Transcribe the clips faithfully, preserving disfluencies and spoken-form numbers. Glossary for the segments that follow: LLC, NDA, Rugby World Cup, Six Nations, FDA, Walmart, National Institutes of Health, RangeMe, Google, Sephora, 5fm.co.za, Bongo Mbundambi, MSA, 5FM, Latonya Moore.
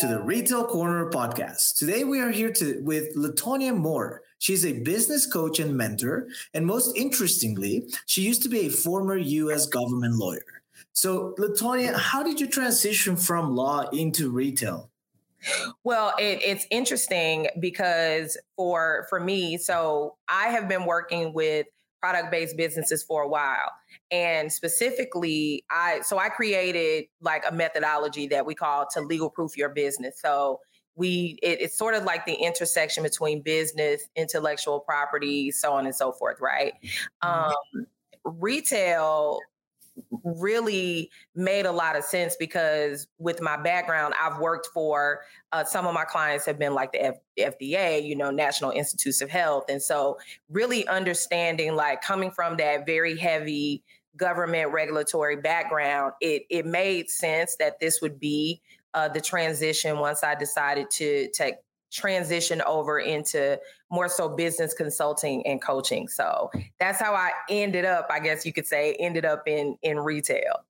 To the Retail Corner podcast. Today we are here to, with Latonya Moore. She's a business coach and mentor, and most interestingly, she used to be a former U S government lawyer. So, Latonya, how did you transition from law into retail? Well, it, it's interesting because for for me, so I have been working with product-based businesses for a while. And specifically, I so I created like a methodology that we call to legal proof your business. So we it, it's sort of like the intersection between business, intellectual property, so on and so forth, right? Um, retail really made a lot of sense because with my background, I've worked for uh, some of my clients have been like the F- FDA, you know, National Institutes of Health. And so really understanding, like coming from that very heavy government regulatory background, it it made sense that this would be uh, the transition once I decided to take transition over into more so business consulting and coaching. So that's how I ended up, I guess you could say, ended up in, in retail.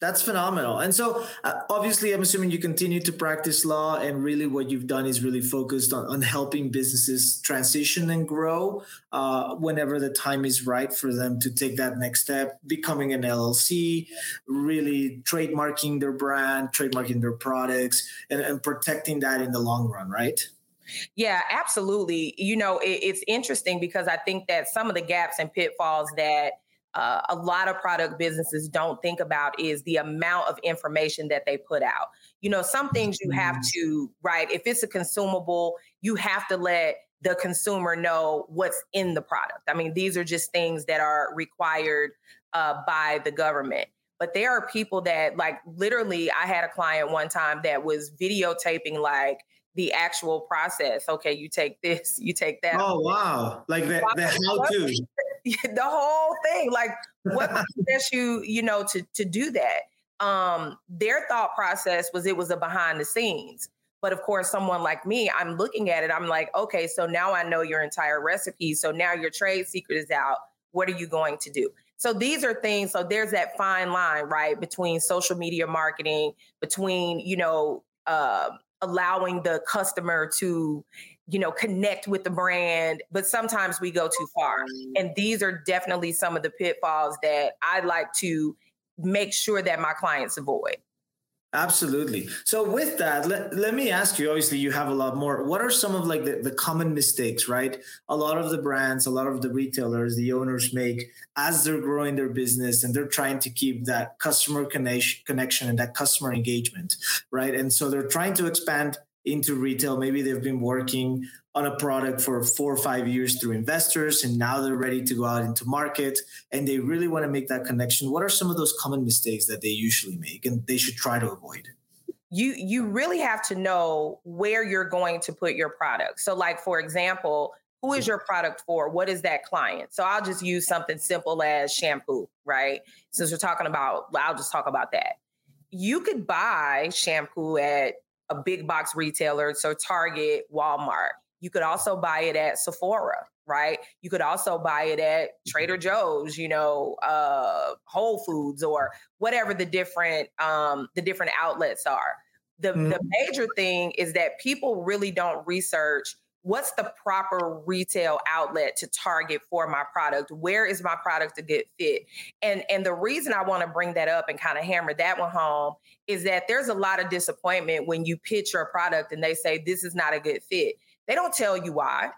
That's phenomenal. And so uh, obviously, I'm assuming you continue to practice law, and really what you've done is really focused on, on helping businesses transition and grow uh, whenever the time is right for them to take that next step, becoming an L L C, really trademarking their brand, trademarking their products, and, and protecting that in the long run, right? Yeah, absolutely. You know, it, it's interesting because I think that some of the gaps and pitfalls that Uh, a lot of product businesses don't think about is the amount of information that they put out. You know, some things you have to, right? If it's a consumable, you have to let the consumer know what's in the product. I mean, these are just things that are required uh, by the government. But there are people that, like, literally, I had a client one time that was videotaping, like, the actual process. Okay, you take this, you take that. Oh, wow. Like the, the how-to. The whole thing, like what process you, you know, to, to do that. Um, their thought process was it was a behind the scenes. But of course, someone like me, I'm looking at it. I'm like, okay, so now I know your entire recipe. So now your trade secret is out. What are you going to do? So these are things, so there's that fine line, right? Between social media marketing, between, you know, uh, allowing the customer to, you know, connect with the brand, but sometimes we go too far. And these are definitely some of the pitfalls that I like to make sure that my clients avoid. Absolutely. So with that, let, let me ask you, obviously you have a lot more. What are some of like the, the common mistakes, right? A lot of the brands, a lot of the retailers, the owners make as they're growing their business and they're trying to keep that customer connection, connection and that customer engagement, right? And so they're trying to expand into retail. Maybe they've been working on a product for four or five years through investors, and now they're ready to go out into market and they really want to make that connection. What are some of those common mistakes that they usually make and they should try to avoid? You you really have to know where you're going to put your product. So like, for example, who is your product for? What is that client? So I'll just use something simple as shampoo, right? Since we're talking about, I'll just talk about that. You could buy shampoo at a big box retailer, so Target, Walmart. You could also buy it at Sephora, right? You could also buy it at Trader Joe's, you know, uh, Whole Foods, or whatever the different um, the different outlets are. The, mm-hmm. the major thing is that people really don't research what's the proper retail outlet to target for my product. Where is my product a good fit? And, and the reason I want to bring that up and kind of hammer that one home is that there's a lot of disappointment when you pitch your product and they say, this is not a good fit. They don't tell you why,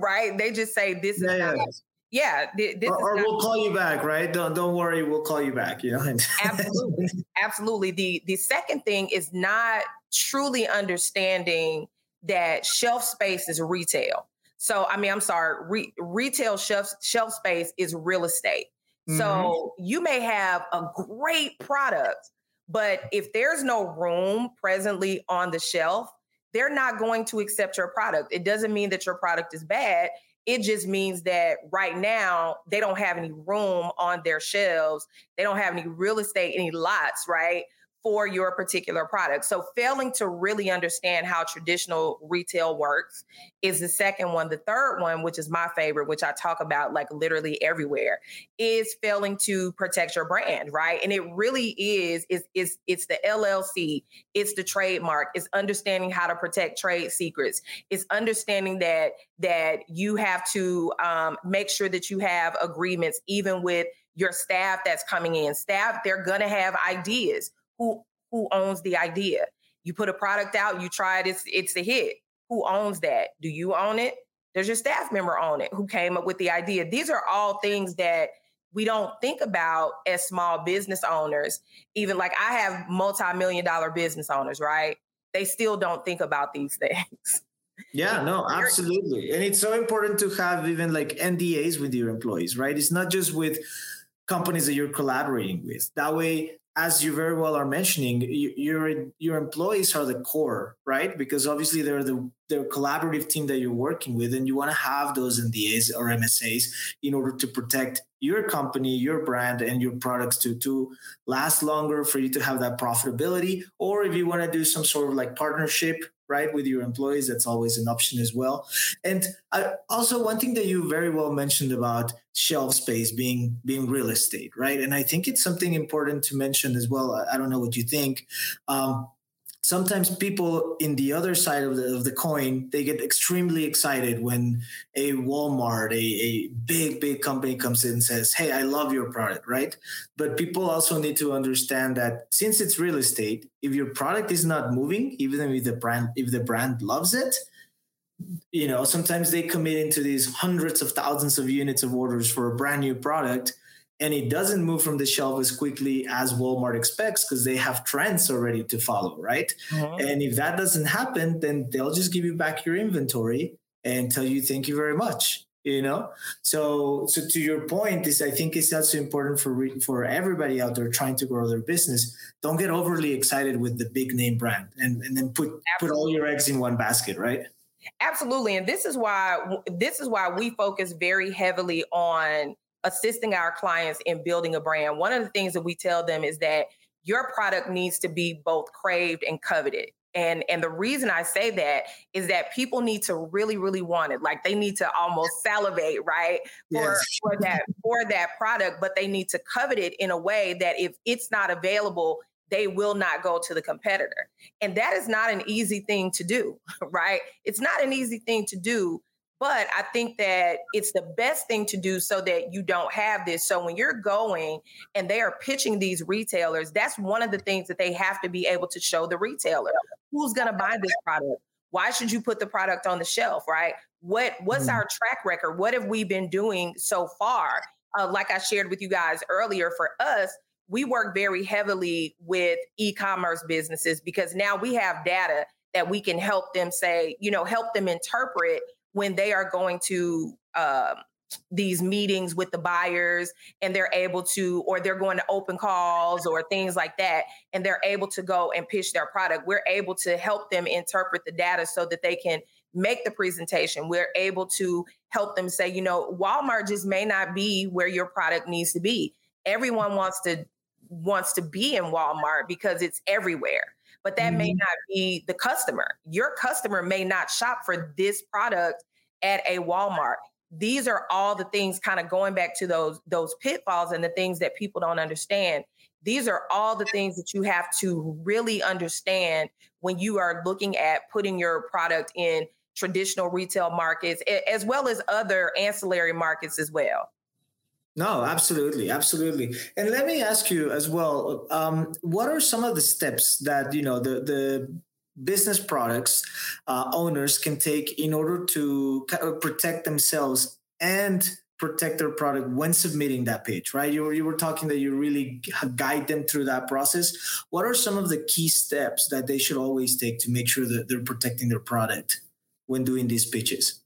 right? They just say, this is yeah, not, yeah. yeah this or is or not we'll call you back, right? Don't don't worry, we'll call you back. You know? Absolutely. Absolutely. The, the second thing is not truly understanding that shelf space is retail. So, I mean, I'm sorry, re- retail shelf, shelf space is real estate. Mm-hmm. So you may have a great product, but if there's no room presently on the shelf, they're not going to accept your product. It doesn't mean that your product is bad. It just means that right now they don't have any room on their shelves. They don't have any real estate, any lots, right, for your particular product. So failing to really understand how traditional retail works is the second one. The third one, which is my favorite, which I talk about like literally everywhere, is failing to protect your brand, right? And it really is, it's, it's, it's the L L C, it's the trademark, it's understanding how to protect trade secrets. It's understanding that, that you have to um, make sure that you have agreements, even with your staff that's coming in. Staff, they're gonna have ideas. Who, who owns the idea? You put a product out, you try it, it's, it's a hit. Who owns that? Do you own it? Does your staff member own it? Who came up with the idea? These are all things that we don't think about as small business owners. Even like I have multi-million dollar business owners, right? They still don't think about these things. Yeah, no, absolutely. And it's so important to have even like N D As with your employees, right? It's not just with companies that you're collaborating with. That way, as you very well are mentioning, you, your your employees are the core, right? Because obviously they're the they're collaborative team that you're working with, and you want to have those N D As or M S As in order to protect your company, your brand, and your products to to last longer, for you to have that profitability. Or if you want to do some sort of like partnership, right, with your employees, that's always an option as well. And I, also one thing that you very well mentioned about shelf space being being real estate, right? And I think it's something important to mention as well. I, I don't know what you think. Um, sometimes people in the other side of the, of the coin, they get extremely excited when a Walmart, a, a big, big company comes in and says, hey, I love your product, right? But people also need to understand that since it's real estate, if your product is not moving, even if the brand, if the brand loves it, you know, sometimes they commit into these hundreds of thousands of units of orders for a brand new product, and it doesn't move from the shelf as quickly as Walmart expects because they have trends already to follow, right? Mm-hmm. And if that doesn't happen, then they'll just give you back your inventory and tell you, thank you very much, you know? So so to your point is, I think it's also important for, re- for everybody out there trying to grow their business. Don't get overly excited with the big name brand and, and then put, put all your eggs in one basket, right? Absolutely. And this is why this is why we focus very heavily on assisting our clients in building a brand. One of the things that we tell them is that your product needs to be both craved and coveted. And, and the reason I say that is that people need to really, really want it. Like they need to almost salivate, right? For, yes. for that, for that product, but they need to covet it in a way that if it's not available, they will not go to the competitor. And that is not an easy thing to do, right? It's not an easy thing to do, but I think that it's the best thing to do so that you don't have this. So when you're going and they are pitching these retailers, that's one of the things that they have to be able to show the retailer. Who's going to buy this product? Why should you put the product on the shelf, right? What What's mm-hmm. our track record? What have we been doing so far? Uh, like I shared with you guys earlier, for us, we work very heavily with e-commerce businesses because now we have data that we can help them say, you know, help them interpret when they are going to uh, these meetings with the buyers and they're able to, or they're going to open calls or things like that, and they're able to go and pitch their product. We're able to help them interpret the data so that they can make the presentation. We're able to help them say, you know, Walmart just may not be where your product needs to be. Everyone wants to wants to be in Walmart because it's everywhere. But that may not be the customer. Your customer may not shop for this product at a Walmart. These are all the things, kind of going back to those, those pitfalls and the things that people don't understand. These are all the things that you have to really understand when you are looking at putting your product in traditional retail markets, as well as other ancillary markets as well. No, absolutely. Absolutely. And let me ask you as well, um, what are some of the steps that, you know, the, the business products uh, owners can take in order to protect themselves and protect their product when submitting that pitch, right? You were, you were talking that you really guide them through that process. What are some of the key steps that they should always take to make sure that they're protecting their product when doing these pitches?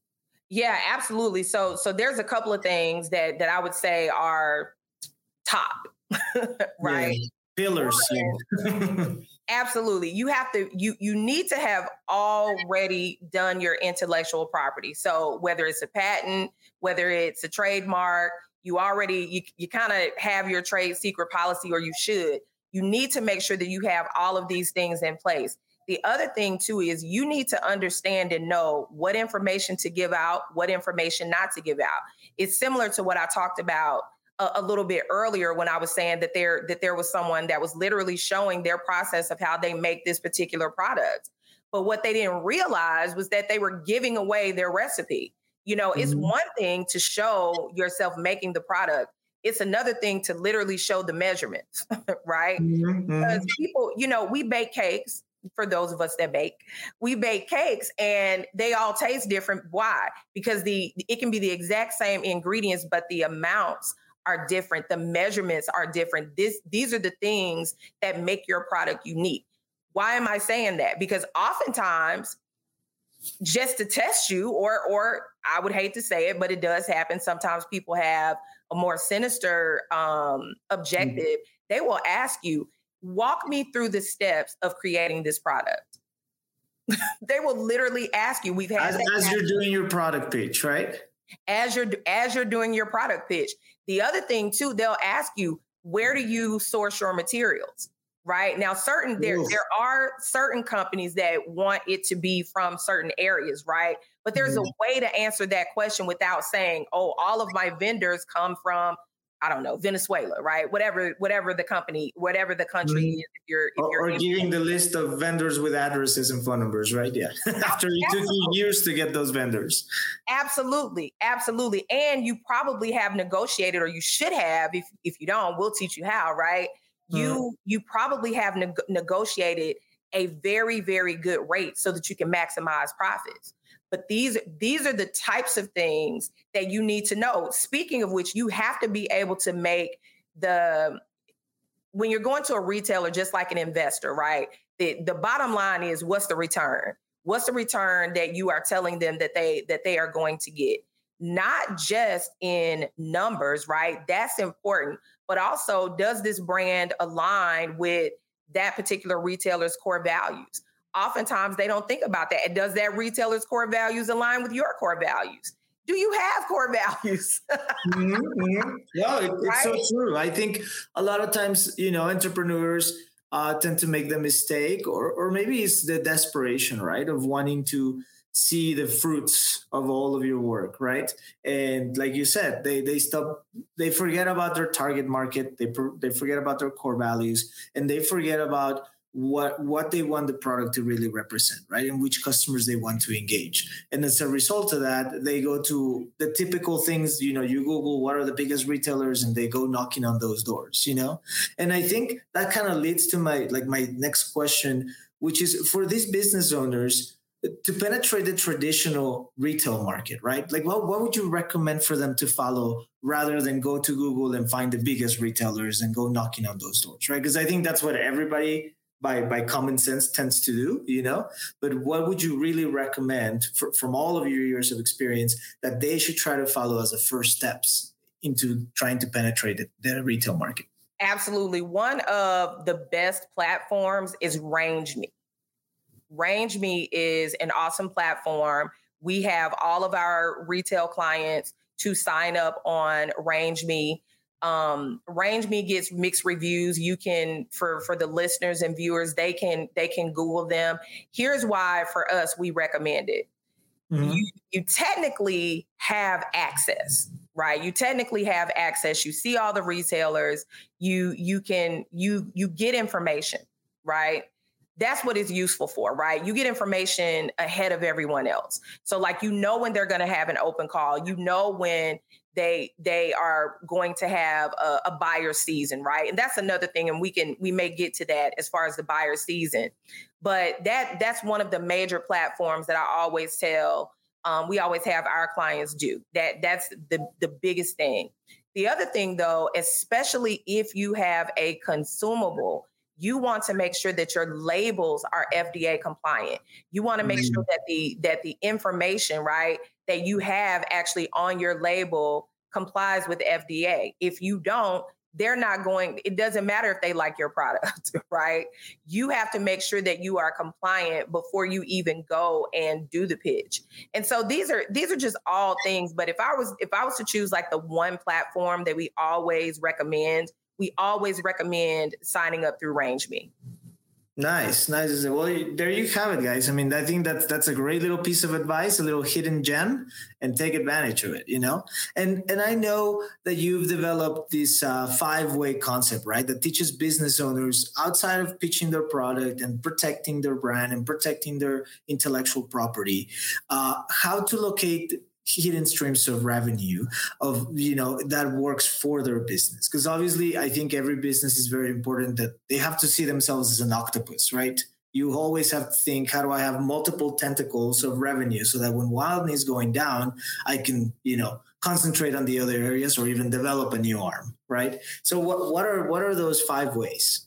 Yeah, absolutely. So, so there's a couple of things that that I would say are top, right? Yeah. Pillars. Yeah. Absolutely. You have to, you, you need to have already done your intellectual property. So whether it's a patent, whether it's a trademark, you already, you, you kind of have your trade secret policy, or you should. You need to make sure that you have all of these things in place. The other thing too is you need to understand and know what information to give out, what information not to give out. It's similar to what I talked about a, a little bit earlier when I was saying that there that there was someone that was literally showing their process of how they make this particular product. But what they didn't realize was that they were giving away their recipe. You know, mm-hmm. It's one thing to show yourself making the product. It's another thing to literally show the measurements, right? Mm-hmm. Because people, you know, we bake cakes. For those of us that bake, we bake cakes and they all taste different. Why? Because the it can be the exact same ingredients, but the amounts are different. The measurements are different. This, these are the things that make your product unique. Why am I saying that? Because oftentimes, just to test you, or or I would hate to say it, but it does happen. Sometimes people have a more sinister um, objective. Mm-hmm. They will ask you, walk me through the steps of creating this product. They will literally ask you. We've had as, as you're doing your product pitch, right? As you're as you're doing your product pitch. The other thing too, they'll ask you, where do you source your materials? Right now, certain there Ooh. there are certain companies that want it to be from certain areas, right? But there's mm. a way to answer that question without saying, "Oh, all of my vendors come from." I don't know, Venezuela, right? Whatever, whatever the company, whatever the country mm-hmm. is. If you're, if you're or, or giving the list of vendors with addresses and phone numbers, right? Yeah. After it took you years to get those vendors. Absolutely, absolutely, and you probably have negotiated, or you should have. If if you don't, we'll teach you how, right? Mm-hmm. You you probably have ne- negotiated a very very good rate so that you can maximize profits. But these these are the types of things that you need to know. Speaking of which, you have to be able to make the, when you're going to a retailer, just like an investor, right? The, the bottom line is, what's the return? What's the return that you are telling them that they that they are going to get? Not just in numbers, right? That's important. But also, does this brand align with that particular retailer's core values? Oftentimes they don't think about that. Does that retailer's core values align with your core values? Do you have core values? mm-hmm. Yeah, it, it's right? So true. I think a lot of times, you know, entrepreneurs uh, tend to make the mistake, or or maybe it's the desperation, right, of wanting to see the fruits of all of your work, right? And like you said, they they stop, they forget about their target market, they they forget about their core values, and they forget about what what they want the product to really represent, right? And which customers they want to engage. And as a result of that, they go to the typical things, you know, you Google what are the biggest retailers and they go knocking on those doors, you know? And I think that kind of leads to my, like my next question, which is for these business owners to penetrate the traditional retail market, right? Like what, what would you recommend for them to follow rather than go to Google and find the biggest retailers and go knocking on those doors, right? Because I think that's what everybody by by common sense tends to do, you know, but what would you really recommend for, from all of your years of experience that they should try to follow as the first steps into trying to penetrate the, the retail market? Absolutely. One of the best platforms is RangeMe. RangeMe is an awesome platform. We have all of our retail clients to sign up on RangeMe. Um, RangeMe gets mixed reviews. You can, for, for the listeners and viewers, they can, they can Google them. Here's why for us, we recommend it. Mm-hmm. You, you technically have access, right? You technically have access. You see all the retailers, you, you can, you, you get information, right? That's what it's useful for, right? You get information ahead of everyone else. So like, you know, when they're going to have an open call, you know, when they they are going to have a, a buyer season, right? And that's another thing, and we can we may get to that as far as the buyer season, but that that's one of the major platforms that I always tell um, we always have our clients do. That that's the the biggest thing. The other thing, though, especially if you have a consumable, you want to make sure that your labels are F D A compliant. You want to make mm-hmm. sure that the that the information, right, that you have actually on your label complies with F D A. If you don't, they're not going, it doesn't matter if they like your product, right? You have to make sure that you are compliant before you even go and do the pitch. And so these are, these are just all things. But if I was, if I was to choose like the one platform that we always recommend, we always recommend signing up through RangeMe. Nice, nice. Well, there you have it, guys. I mean, I think that that's a great little piece of advice, a little hidden gem, and take advantage of it, you know? And and I know that you've developed this uh, five-way concept, right, that teaches business owners outside of pitching their product and protecting their brand and protecting their intellectual property, uh, how to locate hidden streams of revenue of, you know, that works for their business. Because obviously I think every business is very important that they have to see themselves as an octopus, right? You always have to think, how do I have multiple tentacles of revenue so that when one is going down, I can, you know, concentrate on the other areas or even develop a new arm, right? So what, what are, what are those five ways?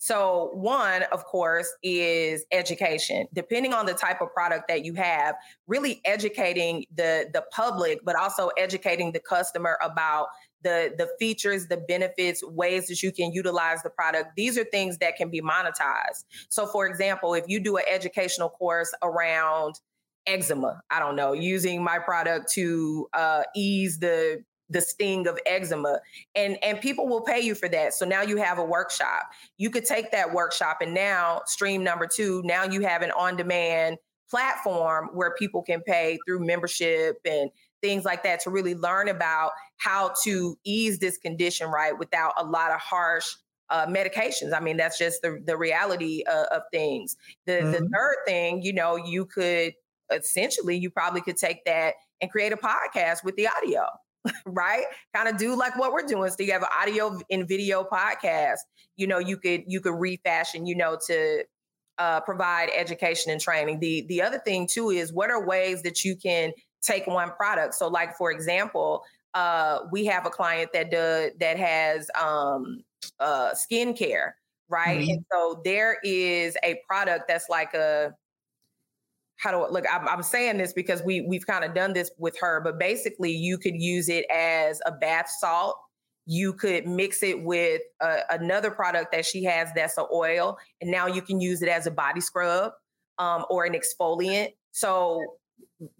So one, of course, is education. Depending on the type of product that you have, really educating the, the public, but also educating the customer about the, the features, the benefits, ways that you can utilize the product. These are things that can be monetized. So, for example, if you do an educational course around eczema, I don't know, using my product to uh, ease the the sting of eczema, and, and people will pay you for that. So now you have a workshop. You could take that workshop and now stream number two, now you have an on-demand platform where people can pay through membership and things like that to really learn about how to ease this condition, right, without a lot of harsh uh, medications. I mean, that's just the, the reality uh, of things. The, mm-hmm. the third thing, you know, you could essentially, you probably could take that and create a podcast with the audio. Right? Kind of do like what we're doing. So you have an audio and video podcast. You know, you could you could refashion, you know, to uh, provide education and training. The the other thing too is what are ways that you can take one product. So, like for example, uh, we have a client that does that has um, uh, skincare, right? Mm-hmm. And so there is a product that's like a How do I look? I'm, I'm saying this because we we've kind of done this with her, but basically you could use it as a bath salt. You could mix it with a, another product that she has that's an oil, and now you can use it as a body scrub um, or an exfoliant. So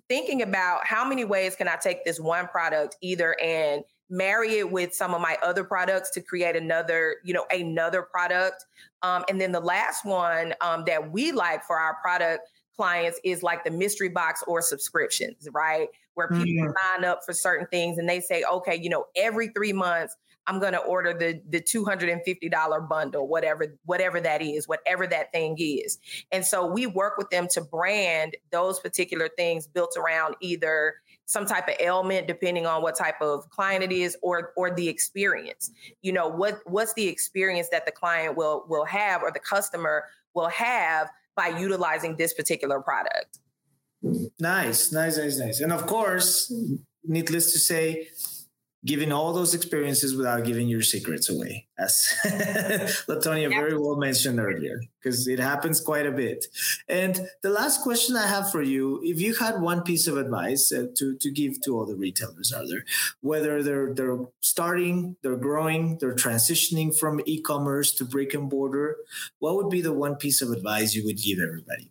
thinking about how many ways can I take this one product either and marry it with some of my other products to create another, you know, another product. Um, and then the last one um, that we like for our product clients is like the mystery box or subscriptions, right? Where people mm-hmm. sign up for certain things and they say, okay, you know, every three months, I'm going to order the, the two hundred fifty dollars bundle, whatever, whatever that is, whatever that thing is. And so we work with them to brand those particular things built around either some type of ailment, depending on what type of client it is, or or the experience. You know, what what's the experience that the client will will have or the customer will have by utilizing this particular product. Nice, nice, nice, nice. And of course, needless to say, giving all those experiences without giving your secrets away, as Latonya very well mentioned earlier, because it happens quite a bit. And the last question I have for you, if you had one piece of advice uh, to, to give to all the retailers out there, whether they're, they're starting, they're growing, they're transitioning from e-commerce to brick and mortar, what would be the one piece of advice you would give everybody?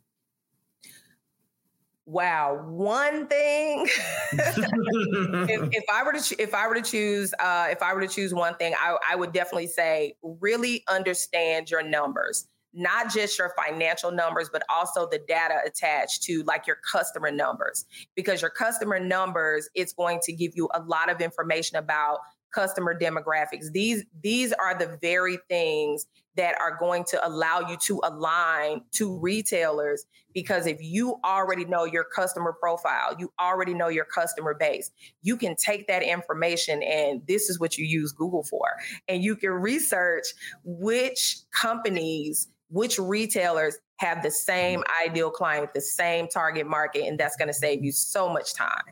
Wow, one thing. if, if I were to if I were to choose uh, if I were to choose one thing, I, I would definitely say really understand your numbers, not just your financial numbers, but also the data attached to like your customer numbers, because your customer numbers is going to give you a lot of information about customer demographics. These these are the very things that are going to allow you to align to retailers, because if you already know your customer profile, you already know your customer base, you can take that information, and this is what you use Google for, and you can research which companies, which retailers have the same ideal client, the same target market, and that's going to save you so much time.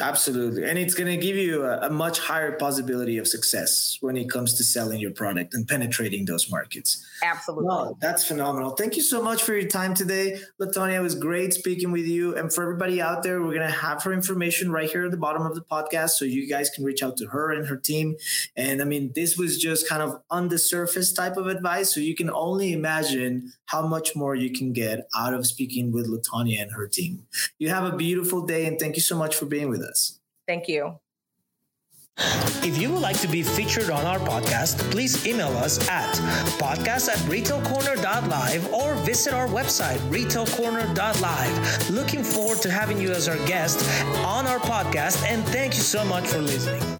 Absolutely. And it's going to give you a, a much higher possibility of success when it comes to selling your product and penetrating those markets. Absolutely. Well, that's phenomenal. Thank you so much for your time today, Latonya. It was great speaking with you. And for everybody out there, we're going to have her information right here at the bottom of the podcast, so you guys can reach out to her and her team. And I mean, this was just kind of on the surface type of advice, so you can only imagine how much more you can get out of speaking with Latonya and her team. You have a beautiful day, and thank you so much for being with us. Thank you. If you would like to be featured on our podcast, please email us at podcast at retailcorner.live or visit our website, retailcorner dot live. Looking forward to having you as our guest on our podcast, and thank you so much for listening.